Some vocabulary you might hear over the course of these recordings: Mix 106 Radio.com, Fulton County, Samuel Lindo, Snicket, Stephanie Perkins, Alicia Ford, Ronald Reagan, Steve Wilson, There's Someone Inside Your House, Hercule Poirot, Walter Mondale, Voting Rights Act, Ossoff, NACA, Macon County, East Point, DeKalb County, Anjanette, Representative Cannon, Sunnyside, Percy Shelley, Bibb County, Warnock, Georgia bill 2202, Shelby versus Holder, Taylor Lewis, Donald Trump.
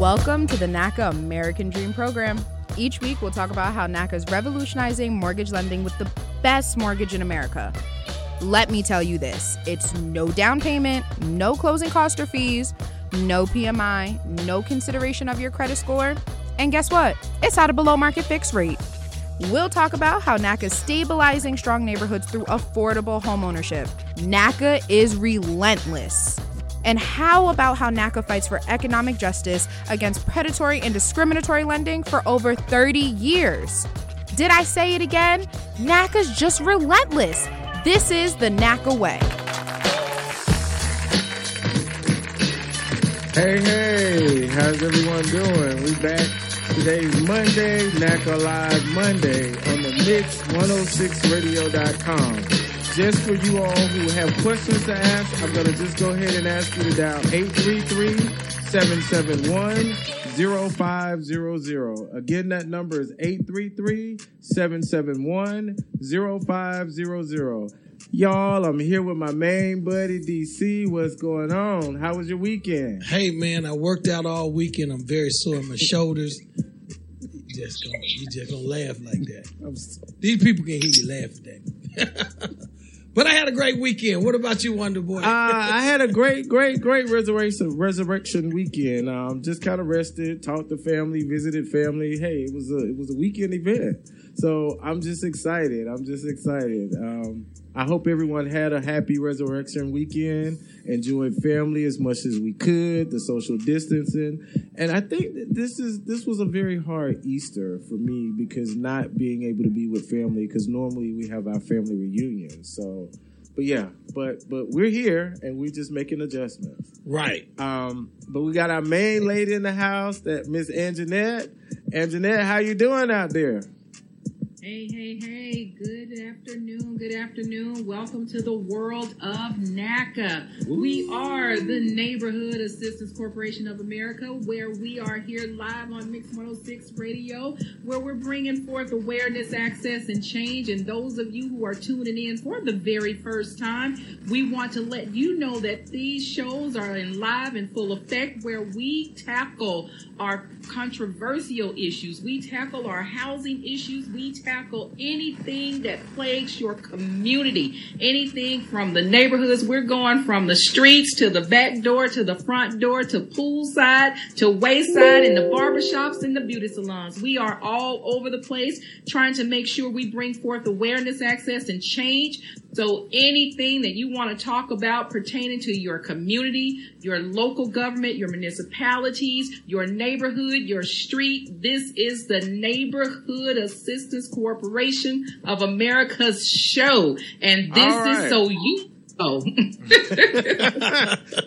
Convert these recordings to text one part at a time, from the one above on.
Welcome to the NACA American Dream Program. Each week, we'll talk about how NACA is revolutionizing mortgage lending with the best mortgage in America. Let me tell you this. It's no down payment, no closing costs or fees, no PMI, no consideration of your credit score. And guess what? It's at a below market fixed rate. We'll talk about how NACA is stabilizing strong neighborhoods through affordable homeownership. NACA is relentless. And how about how NACA fights for economic justice against predatory and discriminatory lending for over 30 years? Did I say it again? NACA's just relentless. This is the NACA way. Hey, hey, how's everyone doing? We back. Today's Monday, NACA Live Monday on the Mix 106 Radio.com. Just for you all who have questions to ask, I'm going to just go ahead and ask you to dial 833-771-0500. Again, that number is 833-771-0500. Y'all, I'm here with my main buddy, DC. What's going on? How was your weekend? Hey, man, I worked out all weekend. I'm very sore on my shoulders. You just gonna laugh like that. These people can hear you laugh today. But I had a great weekend. What about you, Wonder Boy? I had a great resurrection weekend. Just kind of rested, talked to family, visited family. Hey, it was a weekend event. So I'm just excited. I hope everyone had a happy resurrection weekend. Enjoyed family as much as we could. The social distancing, and I think that this was a very hard Easter for me because not being able to be with family because normally we have our family reunion. So. But we're here and we're just making adjustments. Right. But we got our main lady in the house, that Miss Anjanette. Anjanette, how you doing out there? Hey. Good afternoon. Welcome to the world of NACA. Ooh. We are the Neighborhood Assistance Corporation of America, where we are here live on Mix 106 Radio, where we're bringing forth awareness, access, and change. And those of you who are tuning in for the very first time, we want to let you know that these shows are in live and full effect, where we tackle our controversial issues. We tackle our housing issues. We tackle anything that plagues your community, anything from the neighborhoods. We're going from the streets to the back door, to the front door, to poolside, to wayside, and the barbershops and the beauty salons. We are all over the place trying to make sure we bring forth awareness, access, and change. So anything that you want to talk about pertaining to your community, your local government, your municipalities, your neighborhood, your street, this is the Neighborhood Assistance Corporation of America's show. And this is so you know.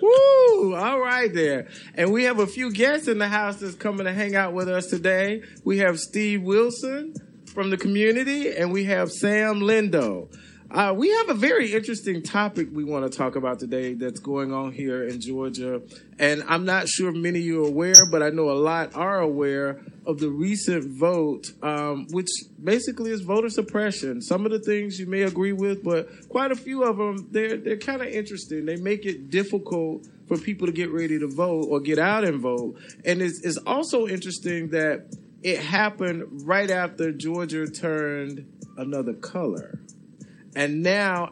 Woo! All right there. And we have a few guests in the house that's coming to hang out with us today. We have Steve Wilson from the community, and we have Sam Lindo. We have a very interesting topic we want to talk about today that's going on here in Georgia. And I'm not sure many of you are aware, but I know a lot are aware of the recent vote, which basically is voter suppression. Some of the things you may agree with, but quite a few of them, they're kind of interesting. They make it difficult for people to get ready to vote or get out and vote. And it's also interesting that it happened right after Georgia turned another color. And now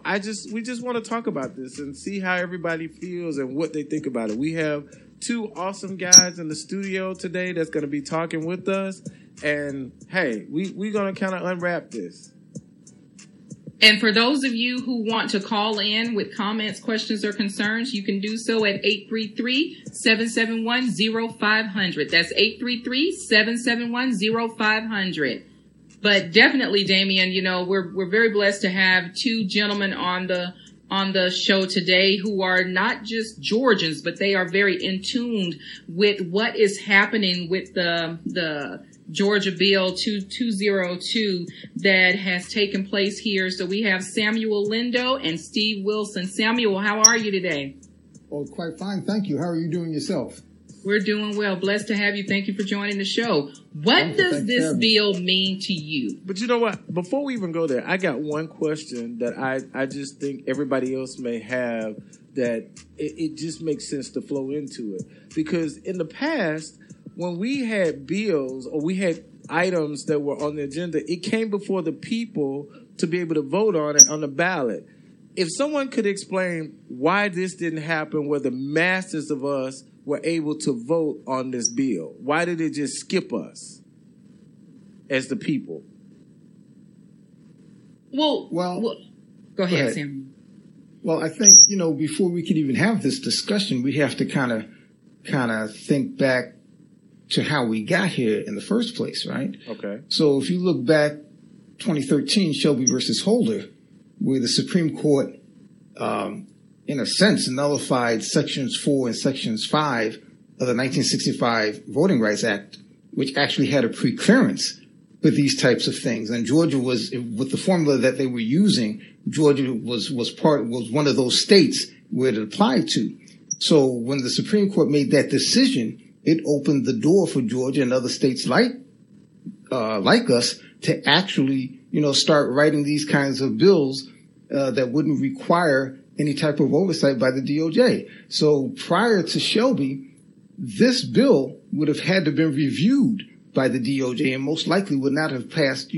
we just want to talk about this and see how everybody feels and what they think about it. We have two awesome guys in the studio today that's going to be talking with us. And, hey, we're going to kind of unwrap this. And for those of you who want to call in with comments, questions, or concerns, you can do so at 833-771-0500. That's 833-771-0500. But definitely, Damien, you know, we're very blessed to have two gentlemen on the show today who are not just Georgians, but they are very in tune with what is happening with the Georgia bill 2202 that has taken place here. So we have Samuel Lindo and Steve Wilson. Samuel, how are you today? Oh, quite fine. Thank you. How are you doing yourself? We're doing well. Blessed to have you. Thank you for joining the show. What does this bill mean to you? But you know what? Before we even go there, I got one question that I just think everybody else may have that it just makes sense to flow into it. Because in the past, when we had bills or we had items that were on the agenda, it came before the people to be able to vote on it on the ballot. If someone could explain why this didn't happen where the masses of us were able to vote on this bill, why did it just skip us as the people? Well go ahead, Sam. Well, I think, you know, before we could even have this discussion, we have to kind of think back to how we got here in the first place, right? Okay. So if you look back, 2013, Shelby versus Holder, where the Supreme Court, in a sense, nullified Sections 4 and Sections 5 of the 1965 Voting Rights Act, which actually had a preclearance with these types of things. And Georgia was, with the formula that they were using, Georgia was one of those states where it applied to. So when the Supreme Court made that decision, it opened the door for Georgia and other states like us to actually, you know, start writing these kinds of bills that wouldn't require any type of oversight by the DOJ. So prior to Shelby, this bill would have had to been reviewed by the DOJ and most likely would not have passed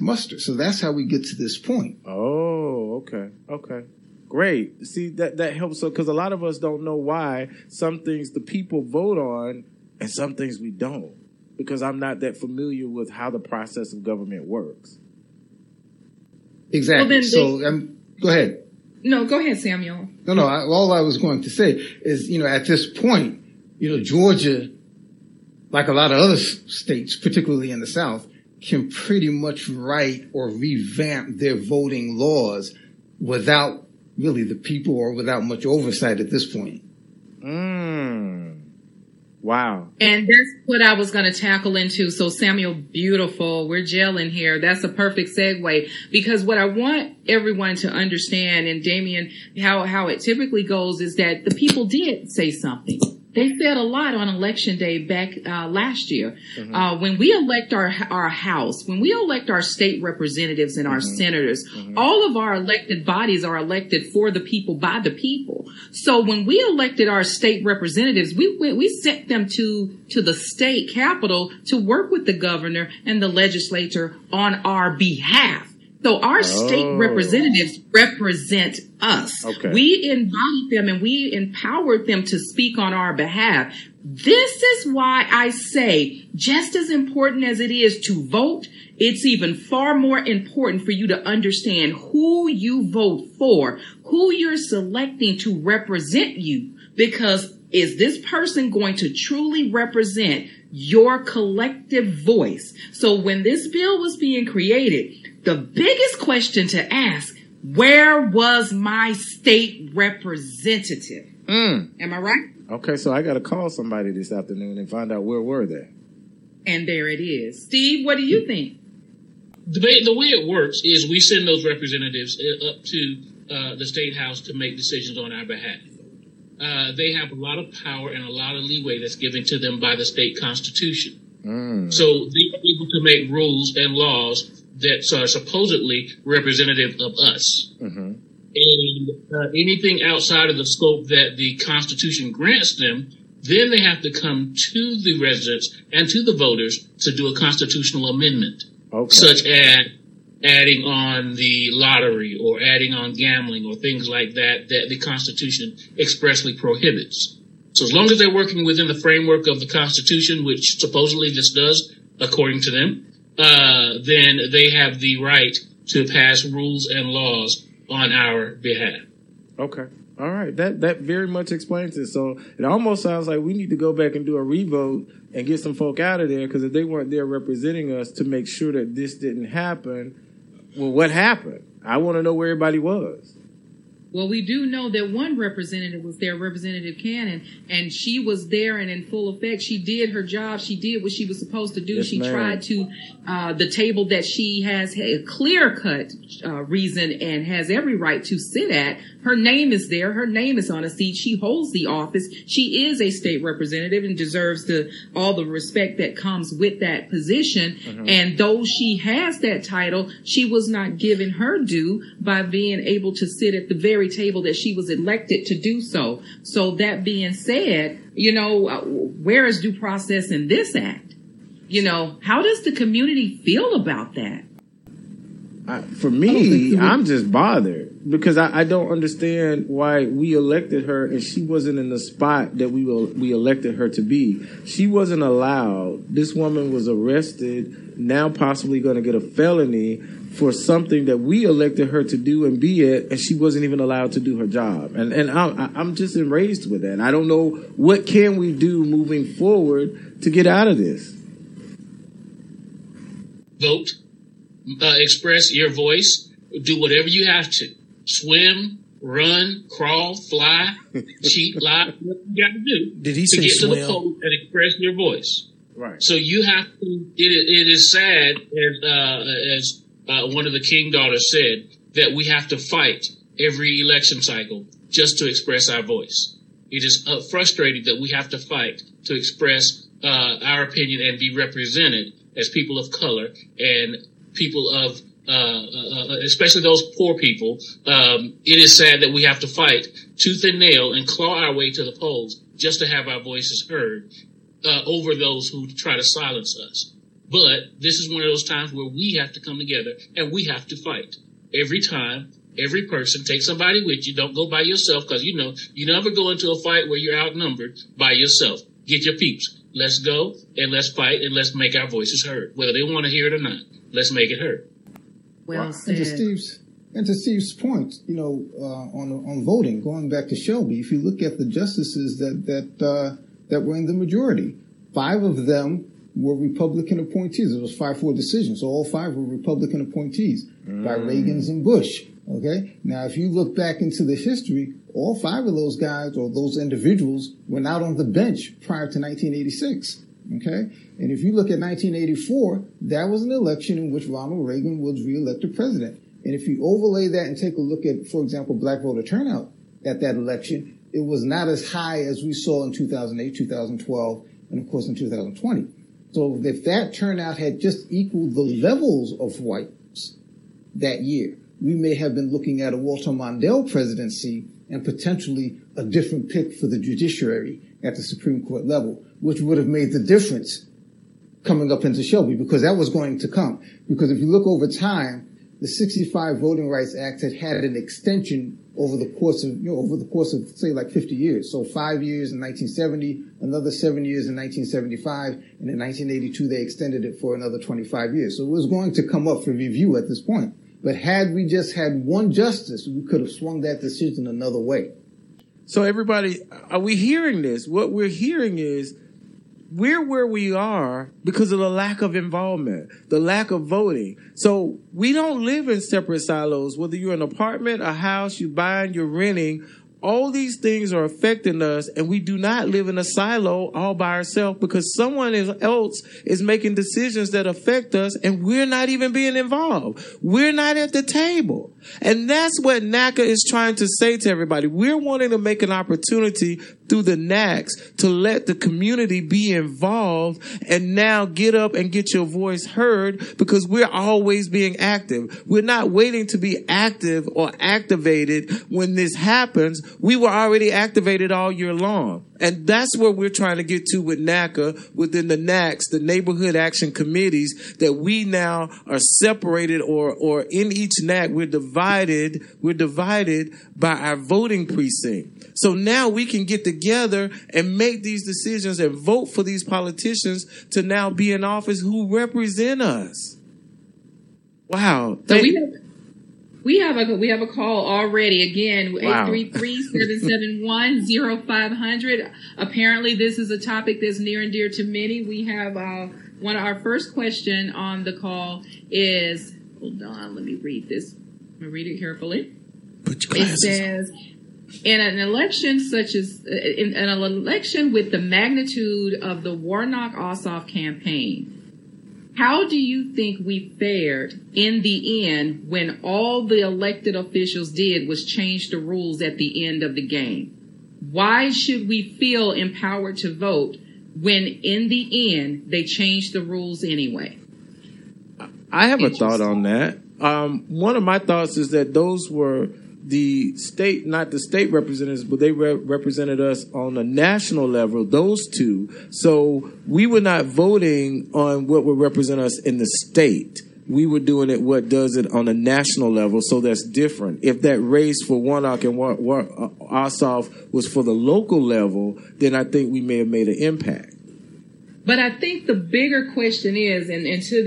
muster. So that's how we get to this point. Oh, okay. Okay. Great. See, that helps. So, because a lot of us don't know why some things the people vote on and some things we don't, because I'm not that familiar with how the process of government works. Exactly. Well, go ahead. No, go ahead, Samuel. No. All I was going to say is, you know, at this point, you know, Georgia, like a lot of other states, particularly in the South, can pretty much write or revamp their voting laws without really the people or without much oversight at this point. Wow. And that's what I was going to tackle into. So, Samuel, beautiful. We're gelling here. That's a perfect segue, because what I want everyone to understand, and Damien, how it typically goes is that the people did say something. They said a lot on Election Day back last year. Mm-hmm. When we elect our House, when we elect our state representatives and our mm-hmm. senators, mm-hmm. all of our elected bodies are elected for the people, by the people. So when we elected our state representatives, we sent them to the state capitol to work with the governor and the legislature on our behalf. So our state representatives represent us. Okay. We embodied them and we empowered them to speak on our behalf. This is why I say, just as important as it is to vote, it's even far more important for you to understand who you vote for, who you're selecting to represent you, because is this person going to truly represent your collective voice? So when this bill was being created, the biggest question to ask, where was my state representative? Am I right? Okay, so I got to call somebody this afternoon and find out where were they. And there it is. Steve, what do you think? The way it works is we send those representatives up to the state house to make decisions on our behalf. They have a lot of power and a lot of leeway that's given to them by the state constitution. So they are able to make rules and laws that are supposedly representative of us. Mm-hmm. And anything outside of the scope that the Constitution grants them, then they have to come to the residents and to the voters to do a constitutional amendment, such as adding on the lottery or adding on gambling or things like that that the Constitution expressly prohibits. So as long as they're working within the framework of the Constitution, which supposedly this does, according to them, then they have the right to pass rules and laws on our behalf. Okay. All right. That very much explains it. So it almost sounds like we need to go back and do a revote and get some folk out of there, because if they weren't there representing us to make sure that this didn't happen, well, what happened? I want to know where everybody was. Well, we do know that one representative was there, Representative Cannon, and she was there and in full effect. She did her job. She did what she was supposed to do. Yes, she tried to, the table that she has a clear-cut reason and has every right to sit at Her name is there. Her name is on a seat. She holds the office. She is a state representative and deserves all the respect that comes with that position. Mm-hmm. And though she has that title, she was not given her due by being able to sit at the very table that she was elected to do so. So that being said, where is due process in this act? How does the community feel about that? For me, I'm just bothered because I don't understand why we elected her and she wasn't in the spot that we elected her to be. She wasn't allowed. This woman was arrested, now possibly going to get a felony for something that we elected her to do and be at, and she wasn't even allowed to do her job. And I'm just enraged with that. I don't know what can we do moving forward to get out of this. Vote. Express your voice. Do whatever you have to. Swim, run, crawl, fly, cheat, lie. What you got to do to get to the polls and express your voice. Right. So you have to. It is sad, as one of the King daughters said, that we have to fight every election cycle just to express our voice. It is frustrating that we have to fight to express our opinion and be represented as people of color and people of, especially those poor people, it is sad that we have to fight tooth and nail and claw our way to the polls just to have our voices heard over those who try to silence us. But this is one of those times where we have to come together and we have to fight. Every time, every person, take somebody with you. Don't go by yourself because, you never go into a fight where you're outnumbered by yourself. Get your peeps. Let's go and let's fight and let's make our voices heard, whether they want to hear it or not. Let's make it hurt. Well said. And to Steve's point, on voting, going back to Shelby, if you look at the justices that were in the majority, 5 of them were Republican appointees. It was 5-4 decision, so all 5 were Republican appointees by Reagan's and Bush. Okay, now if you look back into the history, all 5 of those guys or those individuals were not on the bench prior to 1986. Okay, and if you look at 1984, that was an election in which Ronald Reagan was reelected president. And if you overlay that and take a look at, for example, black voter turnout at that election, it was not as high as we saw in 2008, 2012, and of course in 2020. So if that turnout had just equaled the levels of whites that year, we may have been looking at a Walter Mondale presidency and potentially a different pick for the judiciary at the Supreme Court level, which would have made the difference coming up into Shelby, because that was going to come. Because if you look over time, the 65 Voting Rights Act had an extension over the course of, say like 50 years. So 5 years in 1970, another 7 years in 1975, and in 1982, they extended it for another 25 years. So it was going to come up for review at this point. But had we just had one justice, we could have swung that decision another way. So everybody, are we hearing this? What we're hearing is we're where we are because of the lack of involvement, the lack of voting. So we don't live in separate silos. Whether you're an apartment, a house, you're buying, you're renting, all these things are affecting us, and we do not live in a silo all by ourselves because someone else is making decisions that affect us, and we're not even being involved. We're not at the table. And that's what NACA is trying to say to everybody. We're wanting to make an opportunity through the NACs to let the community be involved and now get up and get your voice heard because we're always being active. We're not waiting to be active or activated when this happens. We were already activated all year long. And that's what we're trying to get to with NACA, within the NACs, the Neighborhood Action Committees, that we now are separated or in each NAC, we're divided by our voting precinct. So now we can get together and make these decisions and vote for these politicians to now be in office who represent us. Wow. We have a call already. Again, 833-771-0500. Apparently, this is a topic that's near and dear to many. We have one of our first question on the call is, hold on, let me read this. I'm going to read it carefully. Put your glasses on. It says, in an election with the magnitude of the Warnock Ossoff campaign, How do you think we fared in the end when all the elected officials did was change the rules at the end of the game? Why should we feel empowered to vote when in the end they changed the rules anyway? I have a thought on that. One of my thoughts is that those were the state, not the state representatives, but they represented us on a national level, those two. So we were not voting on what would represent us in the state. We were doing it what does it on a national level, so that's different. If that race for Warnock and Ossoff was for the local level, then I think we may have made an impact. But I think the bigger question is, and to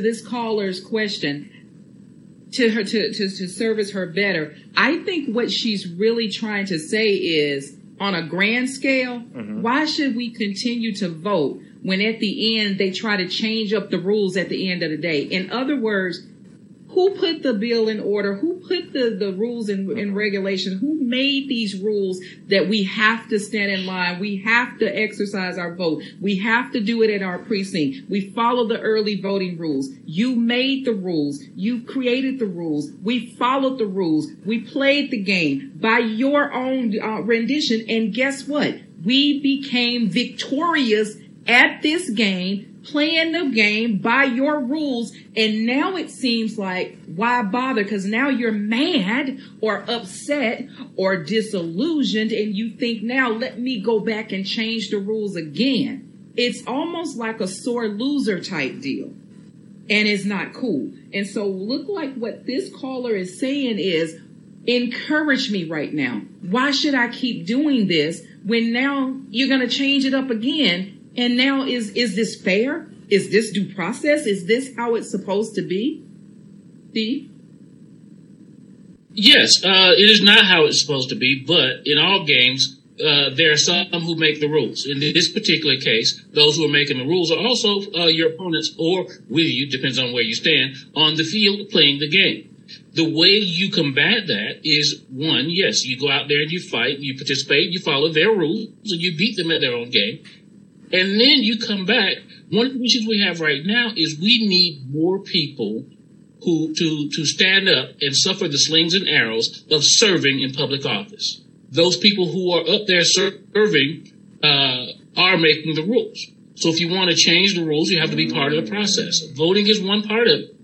this caller's question, to service her better, I think what she's really trying to say is, on a grand scale, why should we continue to vote when at the end they try to change up the rules at the end of the day? In other words, who put the bill in order? Who put the rules in regulation? Who made these rules that we have to stand in line? We have to exercise our vote. We have to do it at our precinct. We follow the early voting rules. You made the rules. You created the rules. We followed the rules. We played the game by your own rendition. And guess what? We became victorious at this game, playing the game by your rules, and now it seems like, why bother? Because now you're mad or upset or disillusioned, and you think, now let me go back and change the rules again. It's almost like a sore loser type deal, and it's not cool. And so look like what this caller is saying is, encourage me right now. Why should I keep doing this when now you're going to change it up again? And now, is this fair? Is this due process? Is this how it's supposed to be? Steve? Yes, it is not how it's supposed to be, but in all games, there are some who make the rules. In this particular case, those who are making the rules are also your opponents, or with you, depends on where you stand, on the field playing the game. The way you combat that is, one, yes, you go out there and you fight, you participate, you follow their rules, and you beat them at their own game. And then you come back. One of the issues we have right now is we need more people who to stand up and suffer the slings and arrows of serving in public office. Those people who are up there serving are making the rules. So if you want to change the rules, you have to be part of the process. Voting is one part of it.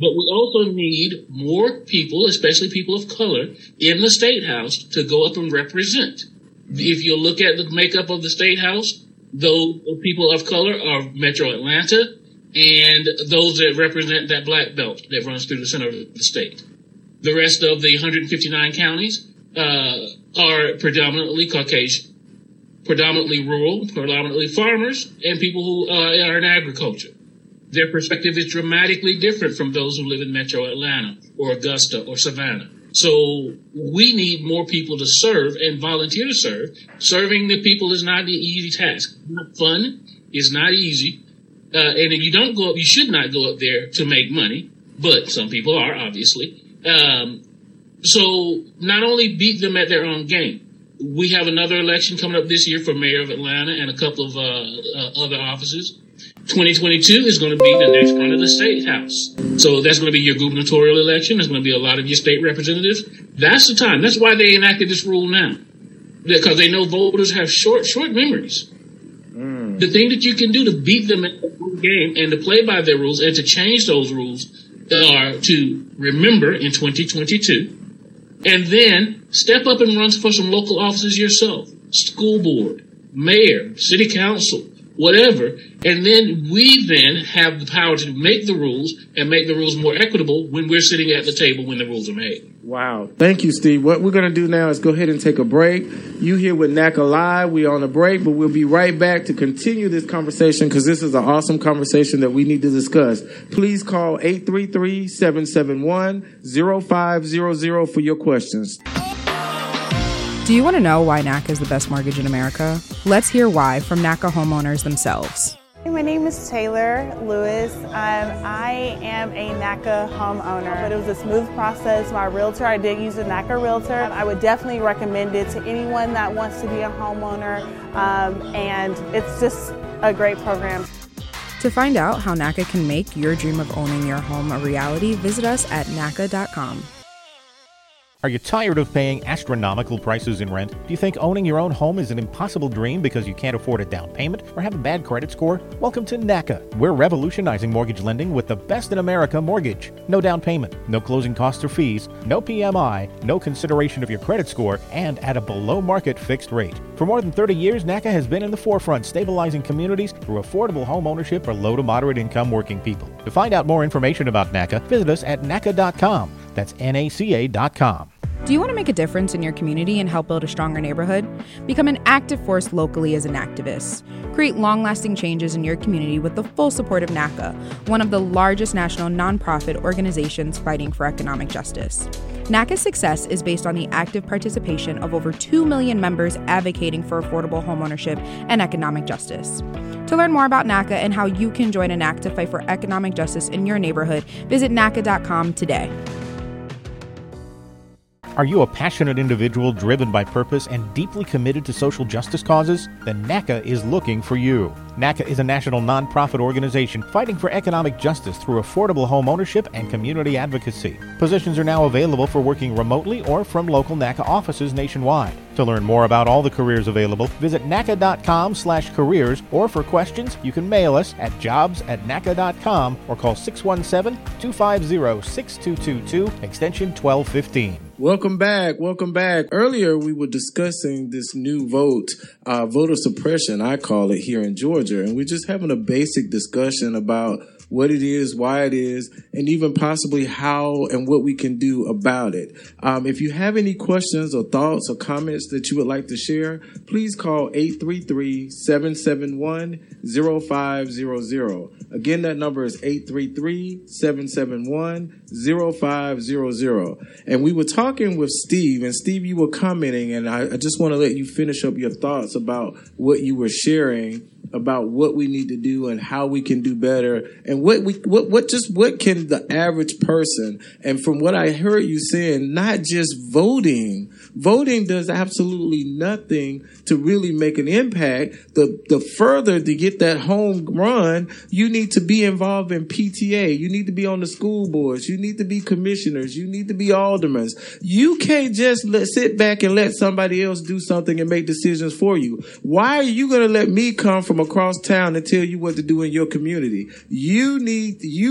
But we also need more people, especially people of color, in the state house to go up and represent. If you look at the makeup of the state house, those people of color are Metro Atlanta and those that represent that black belt that runs through the center of the state. The rest of the 159 counties are predominantly Caucasian, predominantly rural, predominantly farmers, and people who are in agriculture. Their perspective is dramatically different from those who live in Metro Atlanta or Augusta or Savannah. So we need more people to serve and volunteer to serve. Serving the people is not an easy task. It's not fun. It's not easy. And if you don't go up, you should not go up there to make money. But some people are, obviously. So not only beat them at their own game. We have another election coming up this year for mayor of Atlanta and a couple of other offices. 2022 is going to be the next one of the state house. So that's going to be your gubernatorial election. There's going to be a lot of your state representatives. That's the time. That's why they enacted this rule now, because they know voters have short memories. The thing that you can do to beat them in the game and to play by their rules and to change those rules are to remember in 2022 and then step up and run for some local offices yourself, school board, mayor, city council, whatever, and then we then have the power to make the rules and make the rules more equitable when we're sitting at the table when the rules are made. Wow. Thank you, Steve. What we're going to do now is go ahead and take a break. You here with NACA Live. We're on a break, but we'll be right back to continue this conversation because this is an awesome conversation that we need to discuss. Please call 833-771-0500 for your questions. Do you want to know why NACA is the best mortgage in America? Let's hear why from NACA homeowners themselves. My name is Taylor Lewis. I am a NACA homeowner, but it was a smooth process. My realtor, I did use a NACA realtor. I would definitely recommend it to anyone that wants to be a homeowner, and it's just a great program. To find out how NACA can make your dream of owning your home a reality, visit us at NACA.com. Are you tired of paying astronomical prices in rent? Do you think owning your own home is an impossible dream because you can't afford a down payment or have a bad credit score? Welcome to NACA. We're revolutionizing mortgage lending with the best in America mortgage. No down payment, no closing costs or fees, no PMI, no consideration of your credit score, and at a below-market fixed rate. For more than 30 years, NACA has been in the forefront, stabilizing communities through affordable home ownership for low to moderate income working people. To find out more information about NACA, visit us at NACA.com. That's NACA.com. Do you want to make a difference in your community and help build a stronger neighborhood? Become an active force locally as an activist. Create long-lasting changes in your community with the full support of NACA, one of the largest national nonprofit organizations fighting for economic justice. NACA's success is based on the active participation of over 2 million members advocating for affordable homeownership and economic justice. To learn more about NACA and how you can join an act to fight for economic justice in your neighborhood, visit NACA.com today. Are you a passionate individual driven by purpose and deeply committed to social justice causes? Then NACA is looking for you. NACA is a national nonprofit organization fighting for economic justice through affordable home ownership and community advocacy. Positions are now available for working remotely or from local NACA offices nationwide. To learn more about all the careers available, visit NACA.com/careers, or for questions, you can mail us at jobs@NACA.com or call 617-250-6222, extension 1215. Welcome back. Earlier, we were discussing this new voter suppression, I call it, here in Georgia, and we're just having a basic discussion about what it is, why it is, and even possibly how and what we can do about it. If you have any questions or thoughts or comments that you would like to share, please call 833-771-0500. Again, that number is 833-771-0500. And we were talking with Steve, and Steve, you were commenting, and I just want to let you finish up your thoughts about what you were sharing about what we need to do and how we can do better and what can the average person, and from what I heard you saying, not just voting does absolutely nothing to really make an impact. The further to get that home run, you need to be involved in PTA. You need to be on the school boards. You need to be commissioners. You need to be aldermen. You can't just sit back and let somebody else do something and make decisions for you. Why are you going to let me come from across town and tell you what to do in your community? You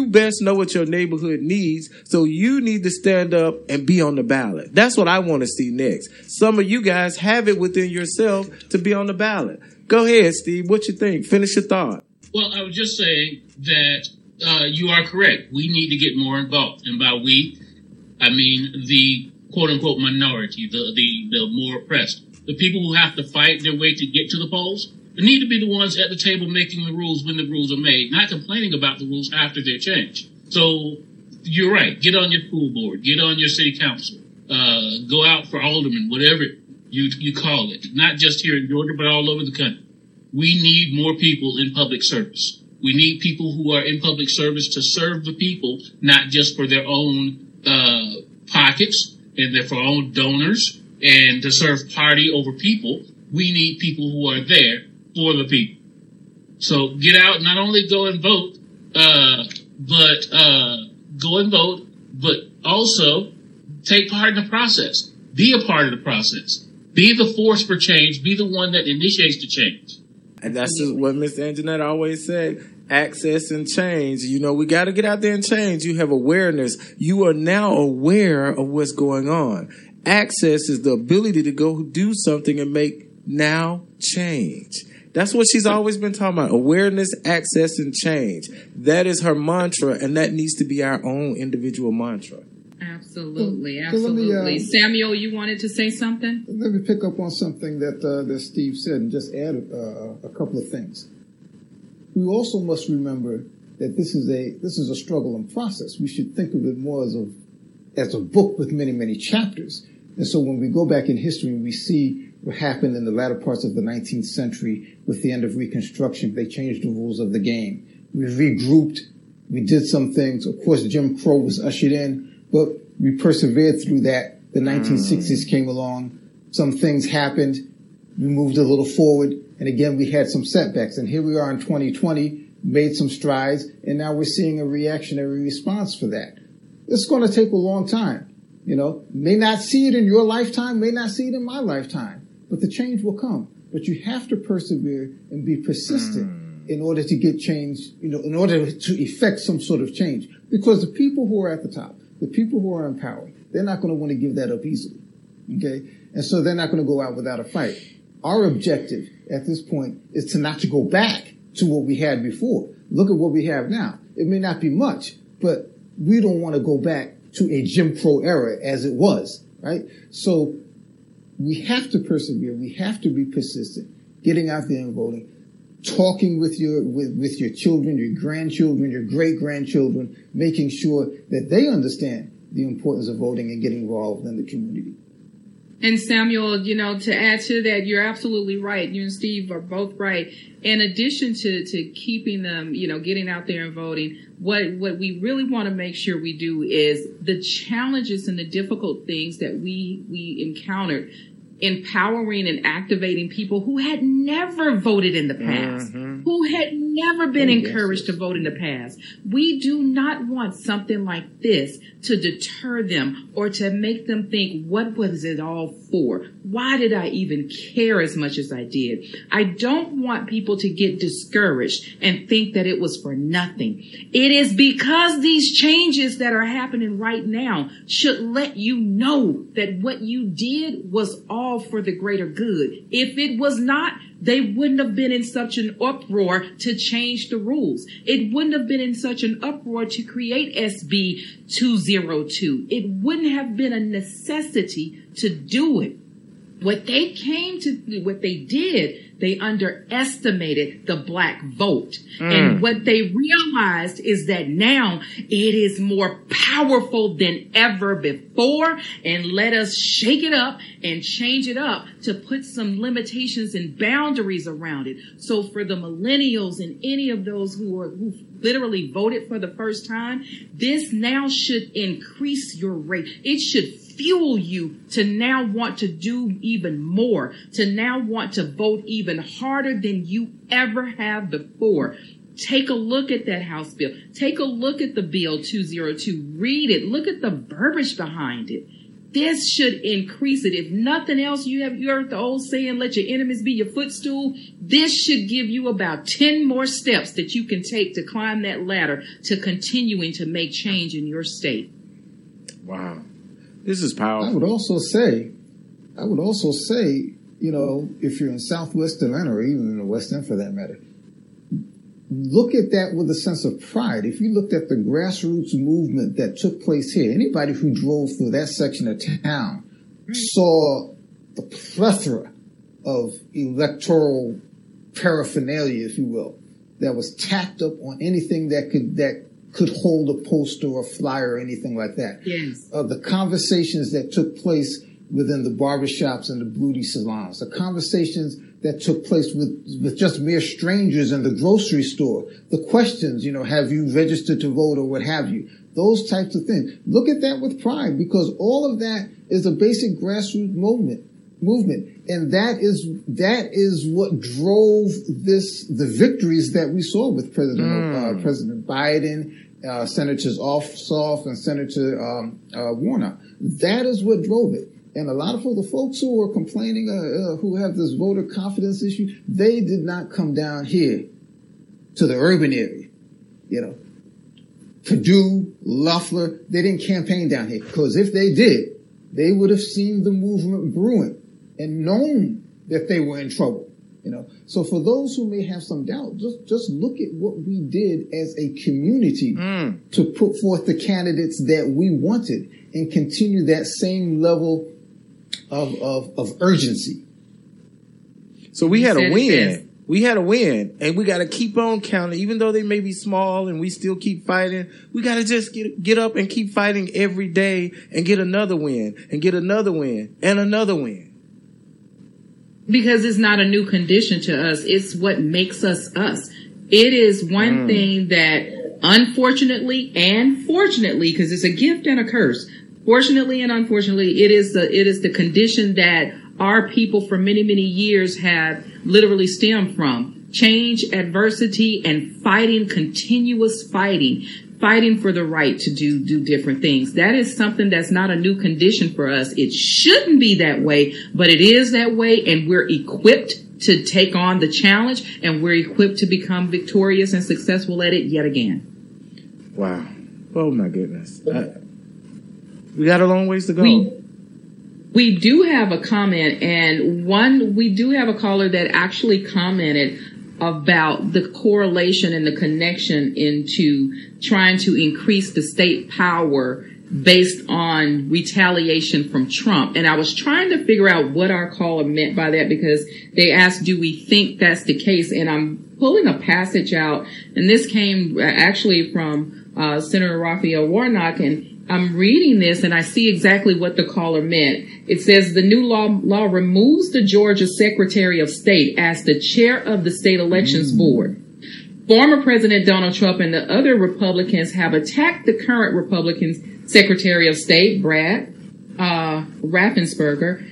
best know what your neighborhood needs, so you need to stand up and be on the ballot. That's what I want to see next. Some of you guys have it within yourself to be on the ballot. Go ahead, Steve. What you think? Finish your thought. Well, I was just saying that you are correct. We need to get more involved. And by we, I mean the quote-unquote minority, the more oppressed, the people who have to fight their way to get to the polls. They need to be the ones at the table making the rules when the rules are made, not complaining about the rules after they're changed. So you're right. Get on your school board. Get on your city council. Go out for alderman, whatever you call it, not just here in Georgia, but all over the country. We need more people in public service. We need people who are in public service to serve the people, not just for their own pockets and their own donors and to serve party over people. We need people who are there for the people. So get out, not only go and vote, but also take part in the process. Be a part of the process. Be the force for change. Be the one that initiates the change. And that's just what Ms. Anjanette always said. Access and change. You know, we got to get out there and change. You have awareness. You are now aware of what's going on. Access is the ability to go do something and make now change. That's what she's always been talking about. Awareness, access, and change. That is her mantra, and that needs to be our own individual mantra. Absolutely. So let me, Samuel, you wanted to say something? Let me pick up on something that Steve said and just add a couple of things. We also must remember that this is a struggle and process. We should think of it more as a book with many, many chapters. And so when we go back in history, we see what happened in the latter parts of the 19th century with the end of Reconstruction. They changed the rules of the game. We regrouped. We did some things. Of course, Jim Crow was ushered in, but we persevered through that. The 1960s came along. Some things happened. We moved a little forward. And again, we had some setbacks. And here we are in 2020 made some strides, and now we're seeing a reactionary response for that. It's going to take a long time. You know, may not see it in your lifetime, may not see it in my lifetime, but the change will come. But you have to persevere and be persistent in order to get change, you know, in order to effect some sort of change. Because the people who are at the top, the people who are in power, they're not going to want to give that up easily. Okay? And so they're not going to go out without a fight. Our objective at this point is to not to go back to what we had before. Look at what we have now. It may not be much, but we don't want to go back to a Jim Crow era as it was, right? So we have to persevere. We have to be persistent, getting out there and voting, talking with your children, your grandchildren, your great-grandchildren, making sure that they understand the importance of voting and getting involved in the community. And Samuel, you know, to add to that, you're absolutely right. You and Steve are both right. In addition to keeping them, you know, getting out there and voting, what we really want to make sure we do is the challenges and the difficult things that we encountered, empowering and activating people who had never voted in the past, who had never been encouraged to vote in the past. We do not want something like this to deter them or to make them think, what was it all for? Why did I even care as much as I did? I don't want people to get discouraged and think that it was for nothing. It is because these changes that are happening right now should let you know that what you did was all for the greater good. If it was not, they wouldn't have been in such an uproar to change the rules. It wouldn't have been in such an uproar to create SB 202. It wouldn't have been a necessity to do it. What they did, they underestimated the black vote. And what they realized is that now it is more powerful than ever before. And let us shake it up and change it up to put some limitations and boundaries around it. So for the millennials and any of those who literally voted for the first time, this now should increase your rate. It should fuel you to now want to do even more, to now want to vote even harder than you ever have before. Take a look at that House bill. Take a look at the bill 202. Read it. Look at the verbiage behind it. This should increase it. If nothing else, you heard the old saying, let your enemies be your footstool. This should give you about 10 more steps that you can take to climb that ladder to continuing to make change in your state. Wow. This is powerful. I would also say, you know, if you're in Southwest Atlanta or even in the West End for that matter, look at that with a sense of pride. If you looked at the grassroots movement that took place here, anybody who drove through that section of town saw the plethora of electoral paraphernalia, if you will, that was tacked up on anything that could hold a poster or a flyer or anything like that. Yes. The conversations that took place within the barbershops and the beauty salons, the conversations that took place with just mere strangers in the grocery store, the questions, you know, have you registered to vote or what have you, those types of things. Look at that with pride, because all of that is a basic grassroots movement. And that is what drove the victories that we saw with President Biden, Senators Ossoff and Senator Warnock. That is what drove it. And a lot of the folks who were complaining, who have this voter confidence issue, they did not come down here to the urban area, you know, Purdue, Loeffler. They didn't campaign down here, because if they did, they would have seen the movement brewing and known that they were in trouble, you know. So for those who may have some doubt, just look at what we did as a community to put forth the candidates that we wanted and continue that same level of urgency. So we had a win. We had a win, and we got to keep on counting, even though they may be small and we still keep fighting. We got to just get up and keep fighting every day and get another win and get another win and another win. Because it's not a new condition to us. It's what makes us us. It is one thing that, unfortunately and fortunately, because it's a gift and a curse, fortunately and unfortunately, it is the condition that our people for many, many years have literally stemmed from. change, adversity, and fighting, continuous fighting, fighting for the right to do different things. That is something that's not a new condition for us. It shouldn't be that way, but it is that way, and we're equipped to take on the challenge, and we're equipped to become victorious and successful at it yet again. Wow. Oh, my goodness. We got a long ways to go. We do have a comment, and we do have a caller that actually commented about the correlation and the connection into trying to increase the state power based on retaliation from Trump. And I was trying to figure out what our caller meant by that, because they asked, do we think that's the case? And I'm pulling a passage out, and this came actually from Senator Raphael Warnock, and I'm reading this and I see exactly what the caller meant. It says the new law removes the Georgia Secretary of State as the chair of the state elections board. Former President Donald Trump and the other Republicans have attacked the current Republican Secretary of State, Brad Raffensperger,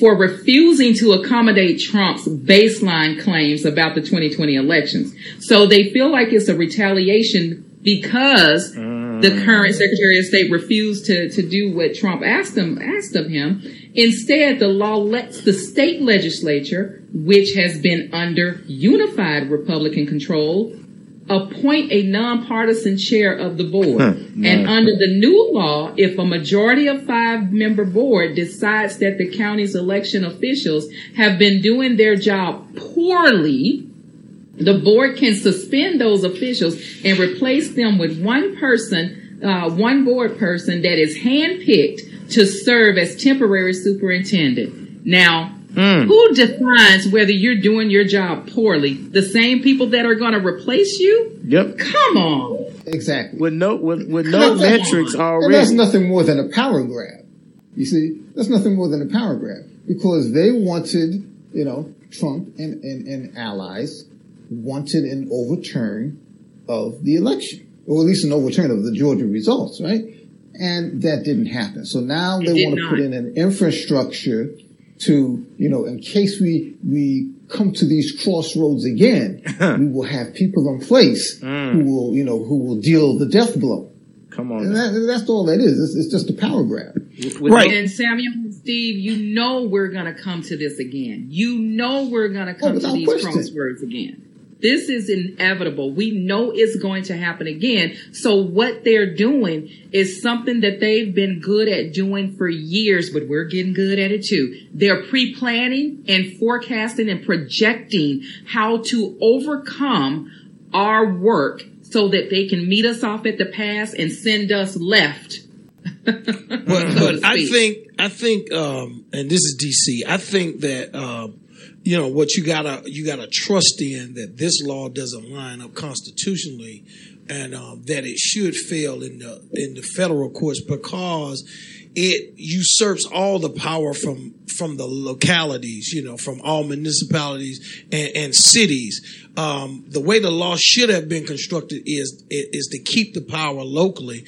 for refusing to accommodate Trump's baseline claims about the 2020 elections. So they feel like it's a retaliation because the current Secretary of State refused to do what Trump asked of him. Instead, the law lets the state legislature, which has been under unified Republican control, appoint a nonpartisan chair of the board. And under the new law, if a majority of 5-member board decides that the county's election officials have been doing their job poorly, the board can suspend those officials and replace them with one board person that is handpicked to serve as temporary superintendent. Now, who defines whether you're doing your job poorly? The same people that are going to replace you? Yep. Come on. Exactly. With no metrics already. And that's nothing more than a power grab. You see, that's nothing more than a power grab, because they wanted, Trump and allies wanted an overturn of the election, or at least an overturn of the Georgia results, right? And that didn't happen. So now they want to put in an infrastructure to, in case we come to these crossroads again, we will have people in place who will deal the death blow. Come on. And that's all that is. It's just a power grab. Right. And Samuel and Steve, we're going to come to this again. We're going to come to these crosswords again. This is inevitable. We know it's going to happen again. So what they're doing is something that they've been good at doing for years, but we're getting good at it too. They're pre-planning and forecasting and projecting how to overcome our work so that they can meet us off at the pass and send us left. But I think, and this is DC, I think that, what you gotta trust in that this law doesn't line up constitutionally, and that it should fail in the federal courts, because it usurps all the power from the localities, from all municipalities and cities. The way the law should have been constructed is to keep the power locally.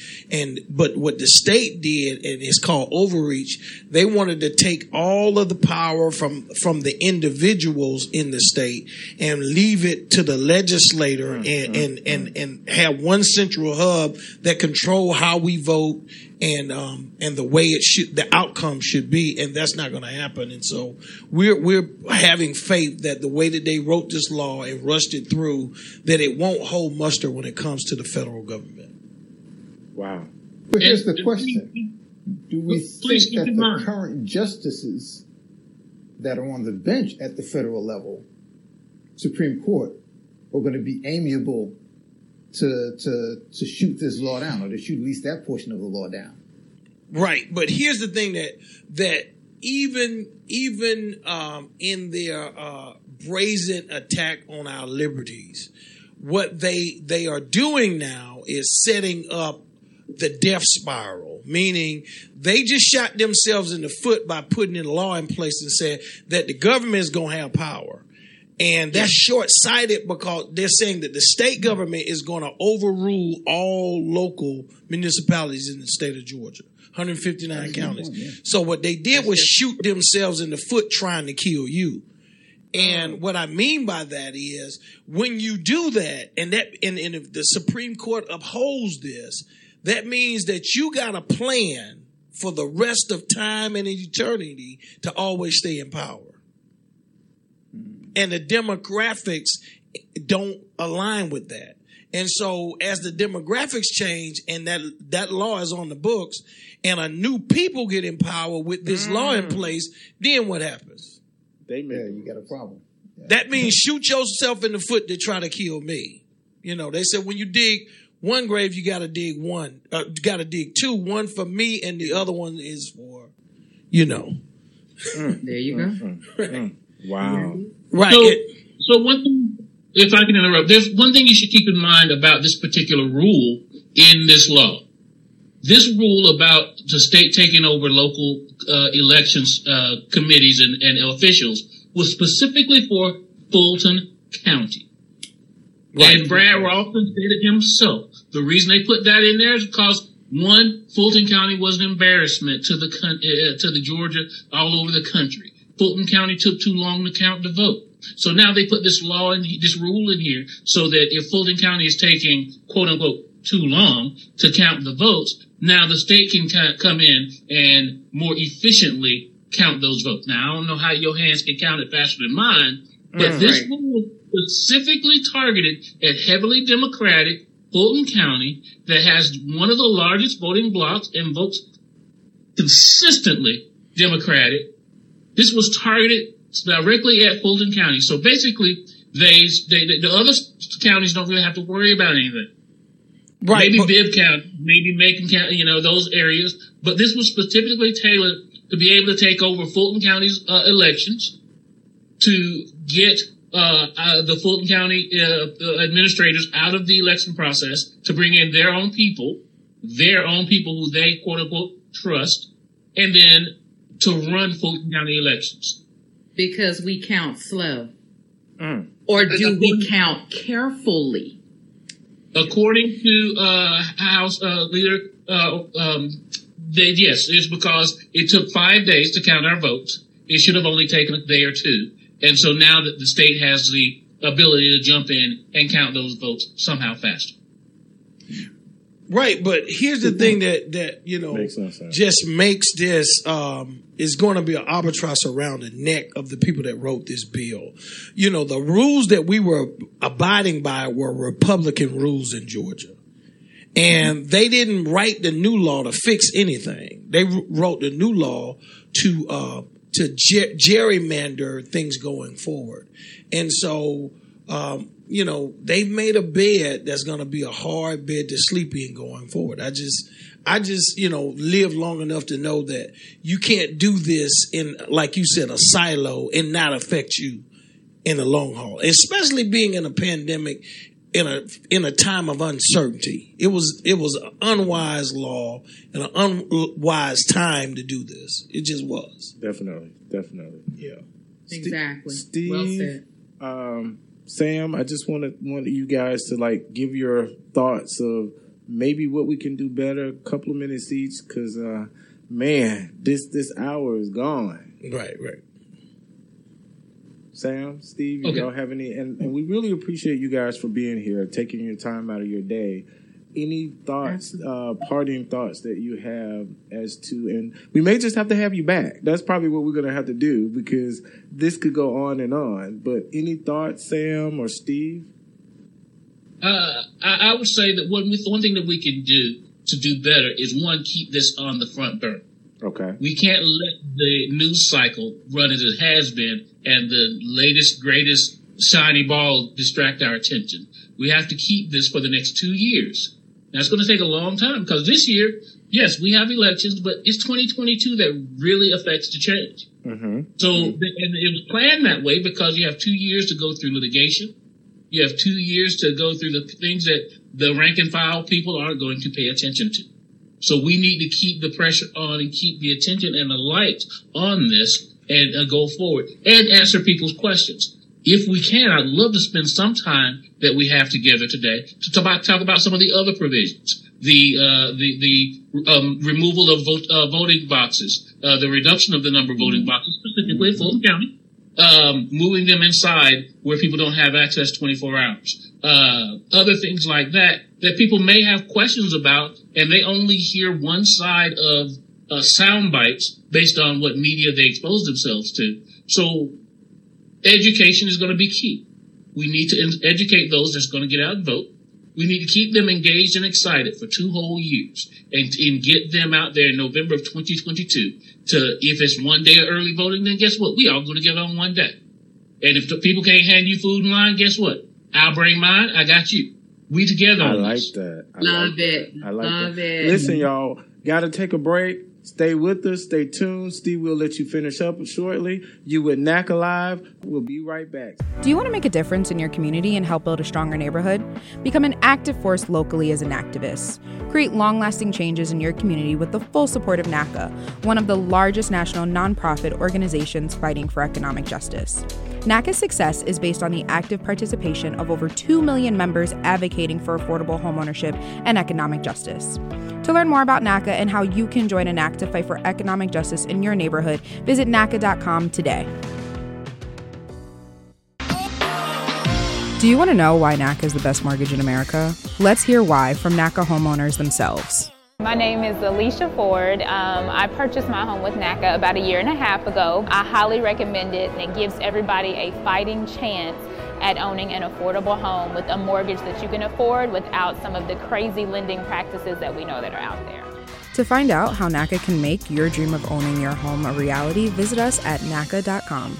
But what the state did, and it's called overreach, they wanted to take all of the power from the individuals in the state and leave it to the legislator and have one central hub that control how we vote and the way the outcome should be, and that's not going to happen. And so we're having faith that the way that they wrote this law and rushed it through, that it won't hold muster when it comes to the federal government. Wow. But here's the question: do we think that the current justices that are on the bench at the federal level, Supreme Court, are going to be amiable to shoot this law down, or to shoot at least that portion of the law down? Right, but here's the thing, that even in their brazen attack on our liberties, what they are doing now is setting up the death spiral, meaning they just shot themselves in the foot by putting a law in place and said that the government is going to have power. And that's short-sighted, because they're saying that the state government is going to overrule all local municipalities in the state of Georgia, 159 counties. So what they did was shoot themselves in the foot trying to kill you. And what I mean by that is when you do that, and if the Supreme Court upholds this, that means that you got a plan for the rest of time and eternity to always stay in power. And the demographics don't align with that. And so as the demographics change and that law is on the books and a new people get in power with this law in place, then what happens? You got a problem. Yeah. That means shoot yourself in the foot to try to kill me. You know, they said when you dig one grave, you got to dig one, got to dig two, one for me and the other one is for, you know. There you go. Wow. Right. So one thing, if I can interrupt, there's one thing you should keep in mind about this particular rule in this law. This rule about the state taking over local elections committees and officials was specifically for Fulton County. Right. And Brad Raffensperger stated himself, the reason they put that in there is because, one, Fulton County was an embarrassment to the Georgia all over the country. Fulton County took too long to count the vote. So now they put this law and this rule in here so that if Fulton County is taking, quote unquote, too long to count the votes, now the state can come in and more efficiently count those votes. Now, I don't know how your hands can count it faster than mine, but this rule specifically targeted at heavily Democratic Fulton County that has one of the largest voting blocks and votes consistently Democratic. This was targeted directly at Fulton County. So basically, they the other counties don't really have to worry about anything. Right. Maybe Bibb County, maybe Macon County, you know, those areas. But this was specifically tailored to be able to take over Fulton County's elections, to get the Fulton County administrators out of the election process, to bring in their own people who they, quote unquote, trust, and then to run Fulton County elections. Because we count slow. Or do we count carefully? According to House Leader, yes, it's because it took 5 days to count our votes. It should have only taken a day or two. And so now that the state has the ability to jump in and count those votes somehow faster. Right, but here's the thing that you know just makes this is going to be an albatross around the neck of the people that wrote this bill. You know, the rules that we were abiding by were Republican rules in Georgia, and they didn't write the new law to fix anything. They wrote the new law to gerrymander things going forward, and so. You know, they made a bed that's going to be a hard bed to sleep in going forward. I just, you know, live long enough to know that you can't do this in, like you said, a silo and not affect you in the long haul, especially being in a pandemic in a time of uncertainty. It was an unwise law and an unwise time to do this. It just was. Definitely. Yeah. Exactly. Steve, well said. Sam, I just want you guys to like give your thoughts of maybe what we can do better. A couple of minutes each, because man, this hour is gone. Right. Sam, Steve, okay. Y'all have any? And we really appreciate you guys for being here, taking your time out of your day. Any thoughts, parting thoughts that you have as to, and we may just have to have you back. That's probably what we're going to have to do because this could go on and on. But any thoughts, Sam or Steve? I would say that one thing that we can do to do better is, one, keep this on the front burner. Okay. We can't let the news cycle run as it has been and the latest, greatest shiny ball distract our attention. We have to keep this for the next 2 years. That's going to take a long time because this year, yes, we have elections, but it's 2022 that really affects the change. So and it was planned that way because you have 2 years to go through litigation. You have 2 years to go through the things that the rank and file people aren't going to pay attention to. So we need to keep the pressure on and keep the attention and the light on this and go forward and answer people's questions. If we can, I'd love to spend some time that we have together today to talk about some of the other provisions, the removal of voting boxes, the reduction of the number of voting boxes, specifically in Fulton County, moving them inside where people don't have access 24 hours. Other things like that, that people may have questions about, and they only hear one side of sound bites based on what media they expose themselves to. So education is going to be key. We need to educate those that's going to get out and vote. We need to keep them engaged and excited for 2 whole years and get them out there in November of 2022 to, if it's one day of early voting, then guess what? We all go together on one day. And if the people can't hand you food in line, guess what? I'll bring mine. I got you. We together. I like that. Love it. I like that. Listen, y'all, got to take a break. Stay with us. Stay tuned. Steve will let you finish up shortly. You with NACA Live. We'll be right back. Do you want to make a difference in your community and help build a stronger neighborhood? Become an active force locally as an activist. Create long-lasting changes in your community with the full support of NACA, one of the largest national nonprofit organizations fighting for economic justice. NACA's success is based on the active participation of over 2 million members advocating for affordable homeownership and economic justice. To learn more about NACA and how you can join a NACA to fight for economic justice in your neighborhood, visit NACA.com today. Do you want to know why NACA is the best mortgage in America? Let's hear why from NACA homeowners themselves. My name is Alicia Ford. I purchased my home with NACA about 1.5 years ago. I highly recommend it, and it gives everybody a fighting chance at owning an affordable home with a mortgage that you can afford without some of the crazy lending practices that we know that are out there. To find out how NACA can make your dream of owning your home a reality, visit us at NACA.com.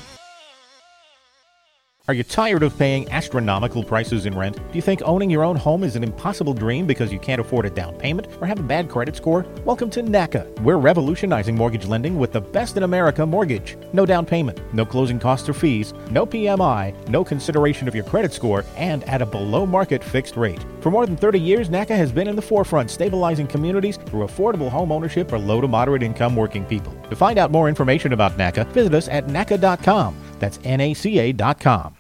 Are you tired of paying astronomical prices in rent? Do you think owning your own home is an impossible dream because you can't afford a down payment or have a bad credit score? Welcome to NACA. We're revolutionizing mortgage lending with the best in America mortgage. No down payment, no closing costs or fees, no PMI, no consideration of your credit score, and at a below-market fixed rate. For more than 30 years, NACA has been in the forefront, stabilizing communities through affordable home ownership for low to moderate income working people. To find out more information about NACA, visit us at NACA.com. That's NACA.com.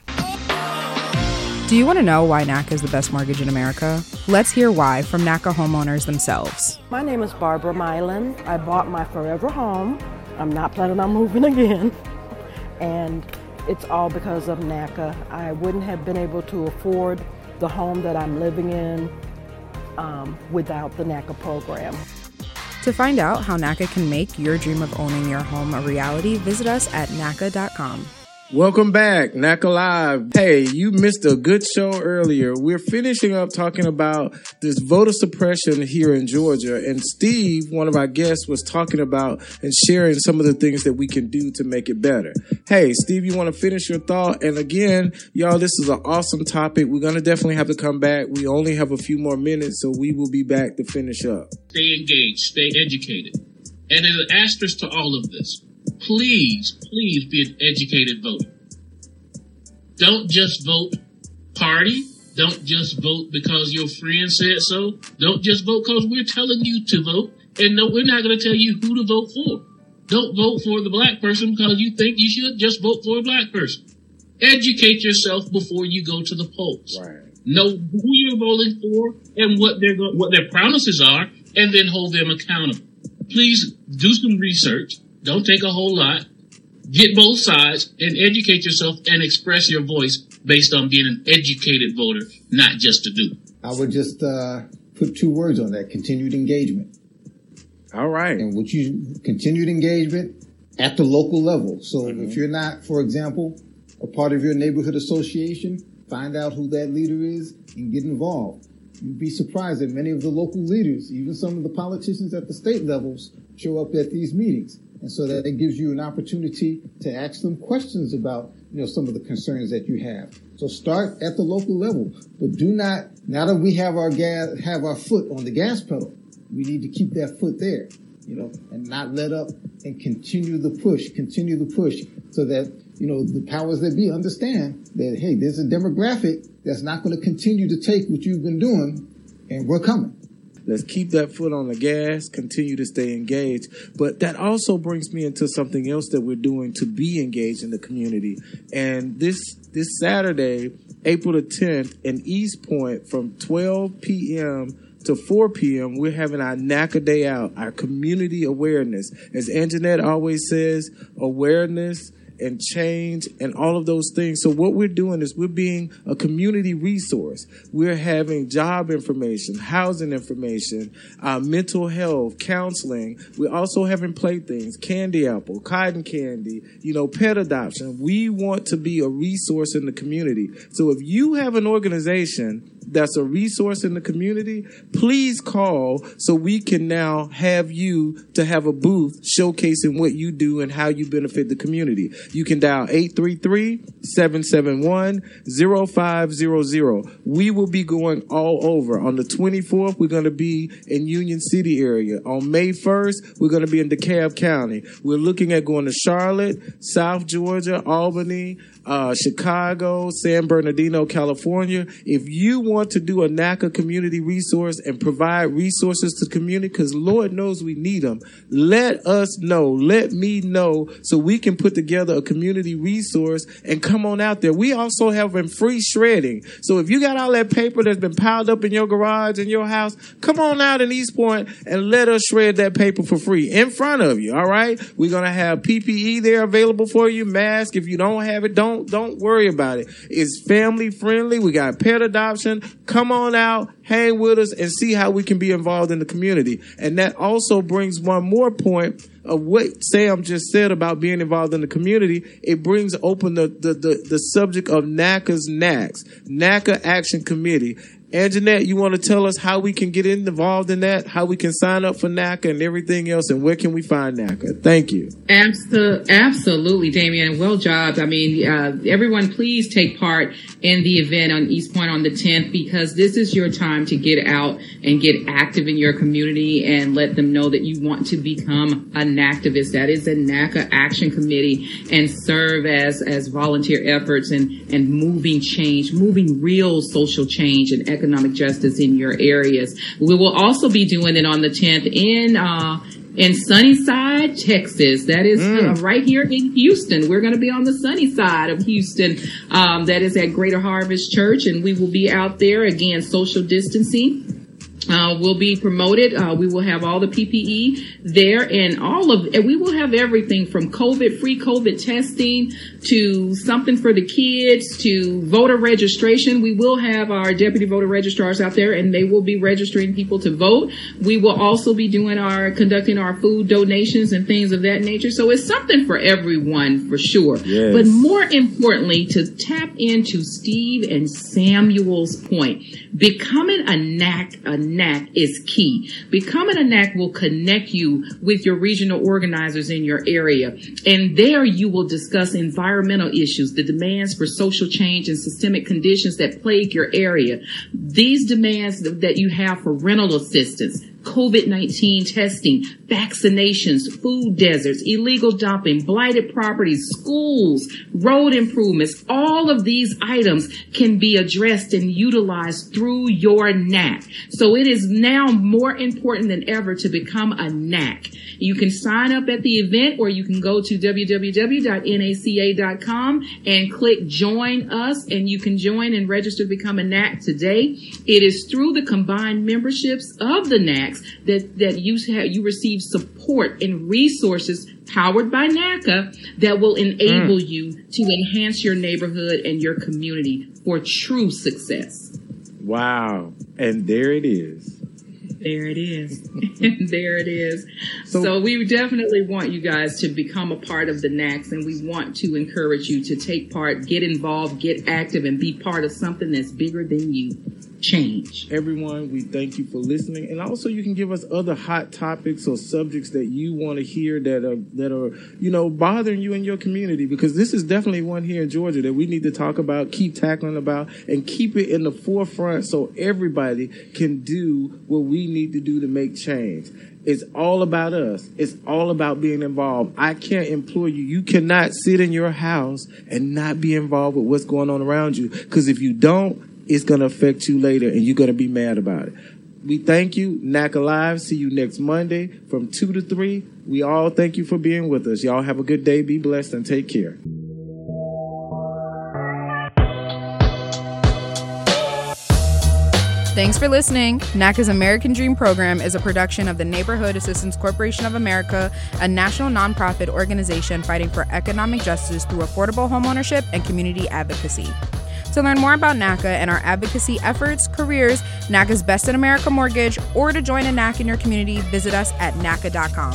Do you want to know why NACA is the best mortgage in America? Let's hear why from NACA homeowners themselves. My name is Barbara Milan. I bought my forever home. I'm not planning on moving again. And it's all because of NACA. I wouldn't have been able to afford the home that I'm living in without the NACA program. To find out how NACA can make your dream of owning your home a reality, visit us at NACA.com. Welcome back, NACA Live. Hey, you missed a good show earlier. We're finishing up talking about this voter suppression here in Georgia. And Steve, one of our guests, was talking about and sharing some of the things that we can do to make it better. Hey, Steve, you want to finish your thought? And again, y'all, this is an awesome topic. We're going to definitely have to come back. We only have a few more minutes, so we will be back to finish up. Stay engaged, stay educated. And as an asterisk to all of this, Please be an educated voter. Don't just vote party. Don't just vote because your friend said so. Don't just vote because we're telling you to vote. And no, we're not going to tell you who to vote for. Don't vote for the black person because you think you should. Just vote for a black person. Educate yourself before you go to the polls. Right. Know who you're voting for and what their promises are, and then hold them accountable. Please do some research. Don't take a whole lot. Get both sides and educate yourself and express your voice based on being an educated voter, not just a dupe. I would just put 2 words on that: continued engagement. All right. And would you continued engagement at the local level? So if you're not, for example, a part of your neighborhood association, find out who that leader is and get involved. You'd be surprised that many of the local leaders, even some of the politicians at the state levels, show up at these meetings. And so that it gives you an opportunity to ask them questions about, you know, some of the concerns that you have. So start at the local level, but do not, now that we have our foot on the gas pedal, we need to keep that foot there, you know, and not let up and continue the push so that, you know, the powers that be understand that, hey, there's a demographic that's not going to continue to take what you've been doing, and we're coming. Let's keep that foot on the gas, continue to stay engaged. But that also brings me into something else that we're doing to be engaged in the community. And this Saturday, April the 10th, in East Point from 12 p.m. to 4 p.m., we're having our NACA Day Out, our community awareness. As Anjanette always says, awareness and change and all of those things. So what we're doing is we're being a community resource. We're having job information, housing information, mental health, counseling. We're also having playthings, candy apple, cotton candy, pet adoption. We want to be a resource in the community. So if you have an organization that's a resource in the community, please call so we can now have you to have a booth showcasing what you do and how you benefit the community. You can dial 833-771-0500. We will be going all over. On the 24th, we're going to be in Union City area. On May 1st, we're going to be in DeKalb County. We're looking at going to Charlotte, South Georgia, Albany, Chicago, San Bernardino, California. If you want to do a NACA community resource and provide resources to the community, because Lord knows we need them, let us know. Let me know so we can put together a community resource and come on out there. We also have been free shredding. So if you got all that paper that's been piled up in your garage, in your house, come on out in East Point and let us shred that paper for free in front of you. All right. We're going to have PPE there available for you. Mask. If you don't have it, don't worry about it. It's family friendly. We got pet adoption. Come on out, hang with us, and see how we can be involved in the community. And that also brings one more point of what Sam just said about being involved in the community. It brings open the subject of NACA's NACA Action Committee. Anjanette, you want to tell us how we can get involved in that, how we can sign up for NACA and everything else, and where can we find NACA? Thank you. Absolutely, Damian. Well jobs. I mean, everyone, please take part in the event on East Point on the 10th, because this is your time to get out and get active in your community and let them know that you want to become an activist. That is the NACA Action Committee, and serve as volunteer efforts and moving change, moving real social change and economic justice in your areas. We will also be doing it on the 10th in Sunnyside, Texas. That is right here in Houston. We're going to be on the Sunnyside of Houston. That is at Greater Harvest Church, and we will be out there again, social distancing. Will be promoted. We will have all the PPE there, and we will have everything from free COVID testing to something for the kids to voter registration. We will have our deputy voter registrars out there, and they will be registering people to vote. We will also be conducting our food donations and things of that nature. So it's something for everyone for sure. Yes. But more importantly, to tap into Steve and Samuel's point, becoming a NAC is key. Becoming a NAC will connect you with your regional organizers in your area. And there you will discuss environmental issues, the demands for social change and systemic conditions that plague your area. These demands that you have for rental assistance, COVID-19 testing, vaccinations, food deserts, illegal dumping, blighted properties, schools, road improvements, all of these items can be addressed and utilized through your NAC. So it is now more important than ever to become a NAC. You can sign up at the event, or you can go to www.naca.com and click Join Us, and you can join and register to become a NAC today. It is through the combined memberships of the NACs that you receive support and resources powered by NACA that will enable you to enhance your neighborhood and your community for true success. Wow. And there it is. There it is. There it is. So we definitely want you guys to become a part of the NACs, and we want to encourage you to take part, get involved, get active, and be part of something that's bigger than you. Change. Everyone, we thank you for listening. And also, you can give us other hot topics or subjects that you want to hear that are bothering you in your community, because this is definitely one here in Georgia that we need to talk about, keep tackling about, and keep it in the forefront so everybody can do what we need to do to make change. It's all about us. It's all about being involved. I can't implore you. You cannot sit in your house and not be involved with what's going on around you, because if you don't, it's going to affect you later, and you're going to be mad about it. We thank you. NACA Live. See you next Monday from 2 to 3. We all thank you for being with us. Y'all have a good day. Be blessed and take care. Thanks for listening. NACA's American Dream Program is a production of the Neighborhood Assistance Corporation of America, a national nonprofit organization fighting for economic justice through affordable homeownership and community advocacy. To learn more about NACA and our advocacy efforts, careers, NACA's Best in America Mortgage, or to join a NACA in your community, visit us at NACA.com.